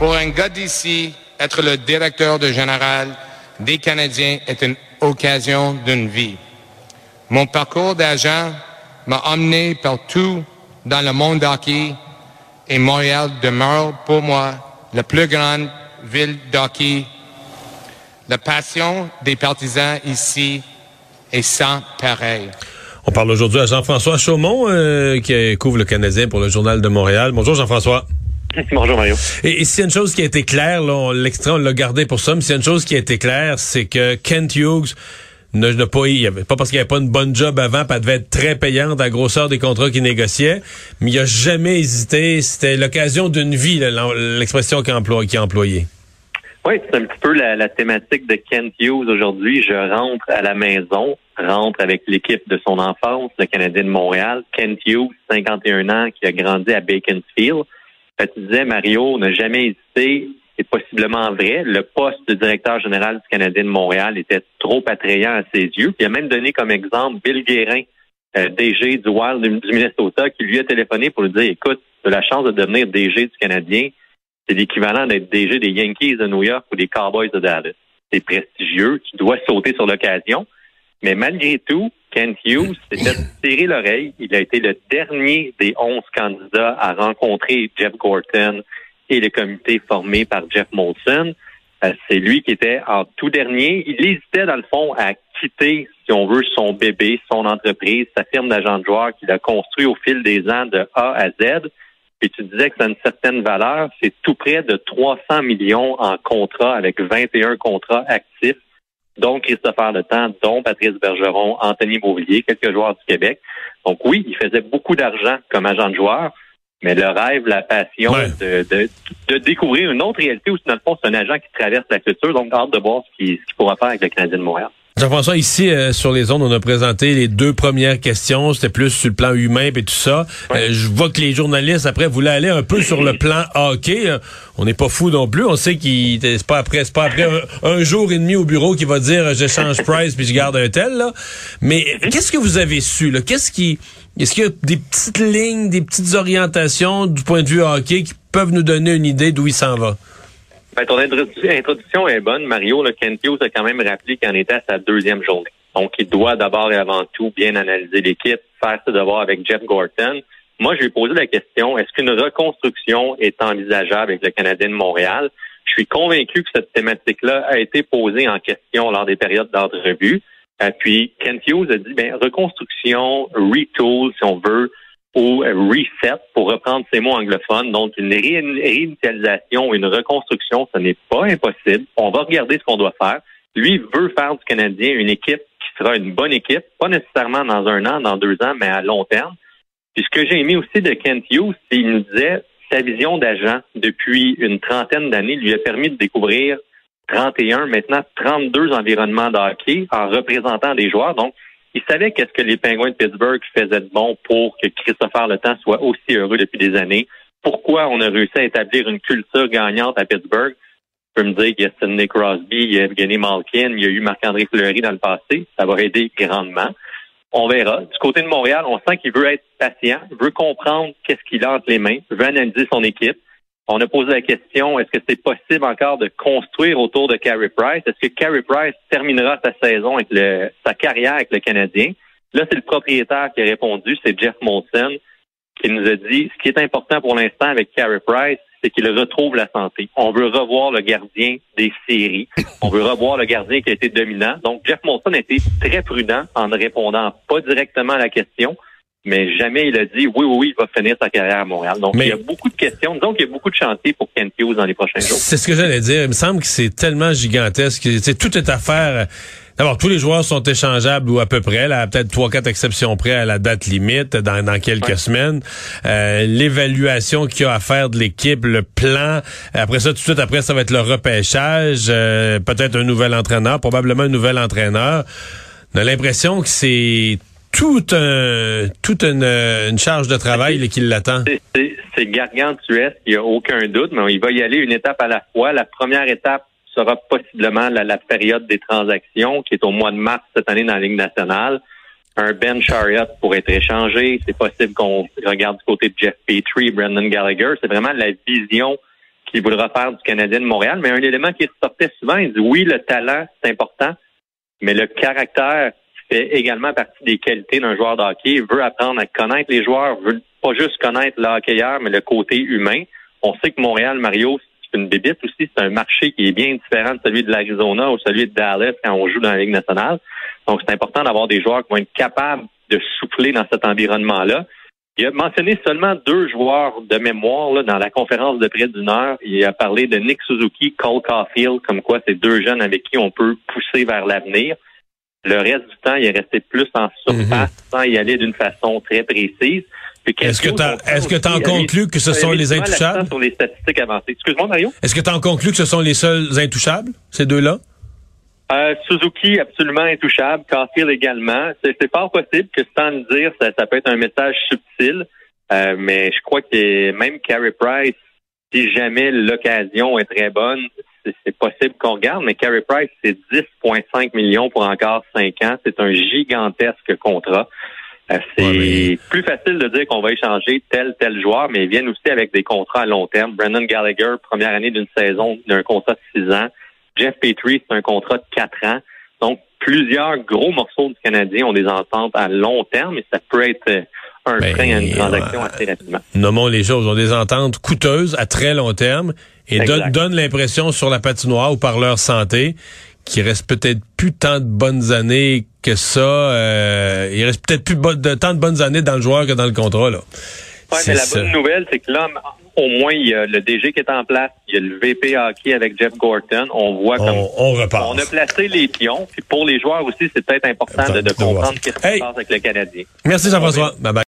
Pour un gars d'ici, être le directeur de général des Canadiens est une occasion d'une vie. Mon parcours d'agent m'a emmené partout dans le monde d'hockey et Montréal demeure pour moi la plus grande ville d'hockey. La passion des partisans ici est sans pareil. On parle aujourd'hui à Jean-François Chaumont qui couvre le Canadien pour le Journal de Montréal. Bonjour Jean-François. Bonjour Mario. Et s'il y a une chose qui a été claire, là, l'extrait, on l'a gardé pour ça, mais s'il y a une chose qui a été claire, c'est que Kent Hughes pas parce qu'il n'y avait pas une bonne job avant, puis elle devait être très payante à la grosseur des contrats qu'il négociait, mais il n'a jamais hésité. C'était l'occasion d'une vie, là, l'expression qu'il a employée. Oui, c'est un petit peu la thématique de Kent Hughes aujourd'hui. Je rentre à la maison, rentre avec l'équipe de son enfance, le Canadien de Montréal. Kent Hughes, 51 ans, qui a grandi à Bakersfield. Tu disais, Mario, n'a jamais hésité, c'est possiblement vrai, le poste de directeur général du Canadien de Montréal était trop attrayant à ses yeux. Il a même donné comme exemple Bill Guérin, DG du Wild du Minnesota, qui lui a téléphoné pour lui dire, écoute, tu as la chance de devenir DG du Canadien, c'est l'équivalent d'être DG des Yankees de New York ou des Cowboys de Dallas. C'est prestigieux, tu dois sauter sur l'occasion. Mais malgré tout, Kent Hughes s'était tiré l'oreille. Il a été le dernier des 11 candidats à rencontrer Jeff Gorton et le comité formé par Jeff Molson. C'est lui qui était en tout dernier. Il hésitait, dans le fond, à quitter, si on veut, son bébé, son entreprise, sa firme d'agent de joueur qu'il a construit au fil des ans de A à Z. Puis tu disais que ça a une certaine valeur. C'est tout près de 300 millions en contrats avec 21 contrats actifs. Dont Kristopher Letang, dont Patrice Bergeron, Anthony Beauvillier, quelques joueurs du Québec. Donc oui, il faisait beaucoup d'argent comme agent de joueur, mais le rêve, la passion de découvrir une autre réalité où, dans le fond, c'est un agent qui traverse la culture, donc hâte de voir ce qu'il pourra faire avec le Canadien de Montréal. Jean-François, ici, sur les ondes, on a présenté les deux premières questions. C'était plus sur le plan humain et tout ça. Oui. Je vois que les journalistes, après, voulaient aller un peu sur le plan hockey. On n'est pas fous non plus. On sait qu'il n'est pas après, un jour et demi au bureau qu'il va dire « j'échange Price puis je garde un tel ». Là. Mais qu'est-ce que vous avez su? Là? Est-ce qu'il y a des petites lignes, des petites orientations du point de vue hockey qui peuvent nous donner une idée d'où il s'en va? Ben, ton introduction est bonne, Mario. Kent Hughes a quand même rappelé qu'il en était à sa deuxième journée. Donc, il doit d'abord et avant tout bien analyser l'équipe, faire ses devoirs avec Jeff Gorton. Moi, je lui ai posé la question, est-ce qu'une reconstruction est envisageable avec le Canadien de Montréal? Je suis convaincu que cette thématique-là a été posée en question lors des périodes d'entrevue. Puis, Kent Hughes a dit, reconstruction, retool, si on veut, ou reset, pour reprendre ces mots anglophones. Donc, une réinitialisation, une reconstruction, ce n'est pas impossible. On va regarder ce qu'on doit faire. Lui veut faire du Canadien une équipe qui sera une bonne équipe, pas nécessairement dans un an, dans deux ans, mais à long terme. Puis ce que j'ai aimé aussi de Kent Hughes, c'est qu'il nous disait sa vision d'agent depuis une trentaine d'années lui a permis de découvrir 31, maintenant 32 environnements de hockey en représentant des joueurs. Donc, il savait qu'est-ce que les Pingouins de Pittsburgh faisaient de bon pour que Kristopher Letang soit aussi heureux depuis des années. Pourquoi on a réussi à établir une culture gagnante à Pittsburgh? Je peux me dire qu'il y a Sidney Crosby, il y a Evgeny Malkin, il y a eu Marc-André Fleury dans le passé. Ça va aider grandement. On verra. Du côté de Montréal, on sent qu'il veut être patient, veut comprendre qu'est-ce qu'il a entre les mains, veut analyser son équipe. On a posé la question, est-ce que c'est possible encore de construire autour de Carey Price? Est-ce que Carey Price terminera sa saison avec sa carrière avec le Canadien? Là, c'est le propriétaire qui a répondu, c'est Jeff Molson, qui nous a dit, ce qui est important pour l'instant avec Carey Price, c'est qu'il retrouve la santé. On veut revoir le gardien des séries. On veut revoir le gardien qui a été dominant. Donc, Geoff Molson a été très prudent en ne répondant pas directement à la question, mais jamais il a dit oui, il va finir sa carrière à Montréal. Donc, il y a beaucoup de questions. Disons qu'il y a beaucoup de chantiers pour Kent Hughes dans les prochains jours. C'est ce que j'allais dire. Il me semble que c'est tellement gigantesque. Tout est à faire. D'abord, tous les joueurs sont échangeables ou à peu près, là, peut-être 3-4 exceptions près à la date limite dans quelques semaines. L'évaluation qu'il y a à faire de l'équipe, le plan. Après ça, tout de suite après, ça va être le repêchage. Peut-être un nouvel entraîneur, probablement un nouvel entraîneur. On a l'impression que c'est toute une charge de travail qui l'attend. C'est gargantuesque, il n'y a aucun doute, mais il va y aller une étape à la fois. La première étape sera possiblement la période des transactions qui est au mois de mars cette année dans la Ligue nationale. Un Ben Chiarot pourrait être échangé. C'est possible qu'on regarde du côté de Jeff Petry, Brendan Gallagher. C'est vraiment la vision qu'il voudra faire du Canadien de Montréal. Mais un élément qui ressortait souvent, il dit oui, le talent, c'est important, mais le caractère fait également partie des qualités d'un joueur de hockey. Il veut apprendre à connaître les joueurs, veut pas juste connaître le hockeyeur, mais le côté humain. On sait que Montréal, Mario, c'est une bébite aussi. C'est un marché qui est bien différent de celui de l'Arizona ou celui de Dallas quand on joue dans la Ligue nationale. Donc, c'est important d'avoir des joueurs qui vont être capables de souffler dans cet environnement-là. Il a mentionné seulement 2 joueurs de mémoire là, dans la conférence de près d'une heure. Il a parlé de Nick Suzuki, Cole Caufield, comme quoi c'est 2 jeunes avec qui on peut pousser vers l'avenir. Le reste du temps, il est resté plus en surface, sans y aller d'une façon très précise. Est-ce que tu en conclus que ce sont les intouchables? Sur les statistiques avancées. Excuse-moi, Mario. Est-ce que tu en conclus que ce sont les seuls intouchables, ces 2-là? Suzuki, absolument intouchable. Caufield également. C'est fort possible que sans le dire, ça peut être un message subtil. Mais je crois que même Carey Price, si jamais l'occasion est très bonne, c'est possible qu'on regarde, mais Carey Price, c'est 10,5 millions pour encore 5 ans. C'est un gigantesque contrat. Plus facile de dire qu'on va échanger tel joueur, mais ils viennent aussi avec des contrats à long terme. Brendan Gallagher, première année d'une saison, d'un contrat de 6 ans. Jeff Petry, c'est un contrat de 4 ans. Donc, plusieurs gros morceaux du Canadien ont des ententes à long terme et ça peut être un frein à une transaction assez rapidement. Nommons les choses. Ils ont des ententes coûteuses à très long terme et donnent l'impression sur la patinoire ou par leur santé qu'il reste peut-être plus tant de bonnes années que ça. Il reste peut-être plus tant de bonnes années dans le joueur que dans le contrat. Là. Ouais, mais la bonne nouvelle, c'est que là, au moins, il y a le DG qui est en place, il y a le VP hockey avec Jeff Gorton. On voit comme on repart. On a placé les pions. Puis pour les joueurs aussi, c'est peut-être important de comprendre ce qui se passe avec le Canadien. Merci Jean-François. Bye bye.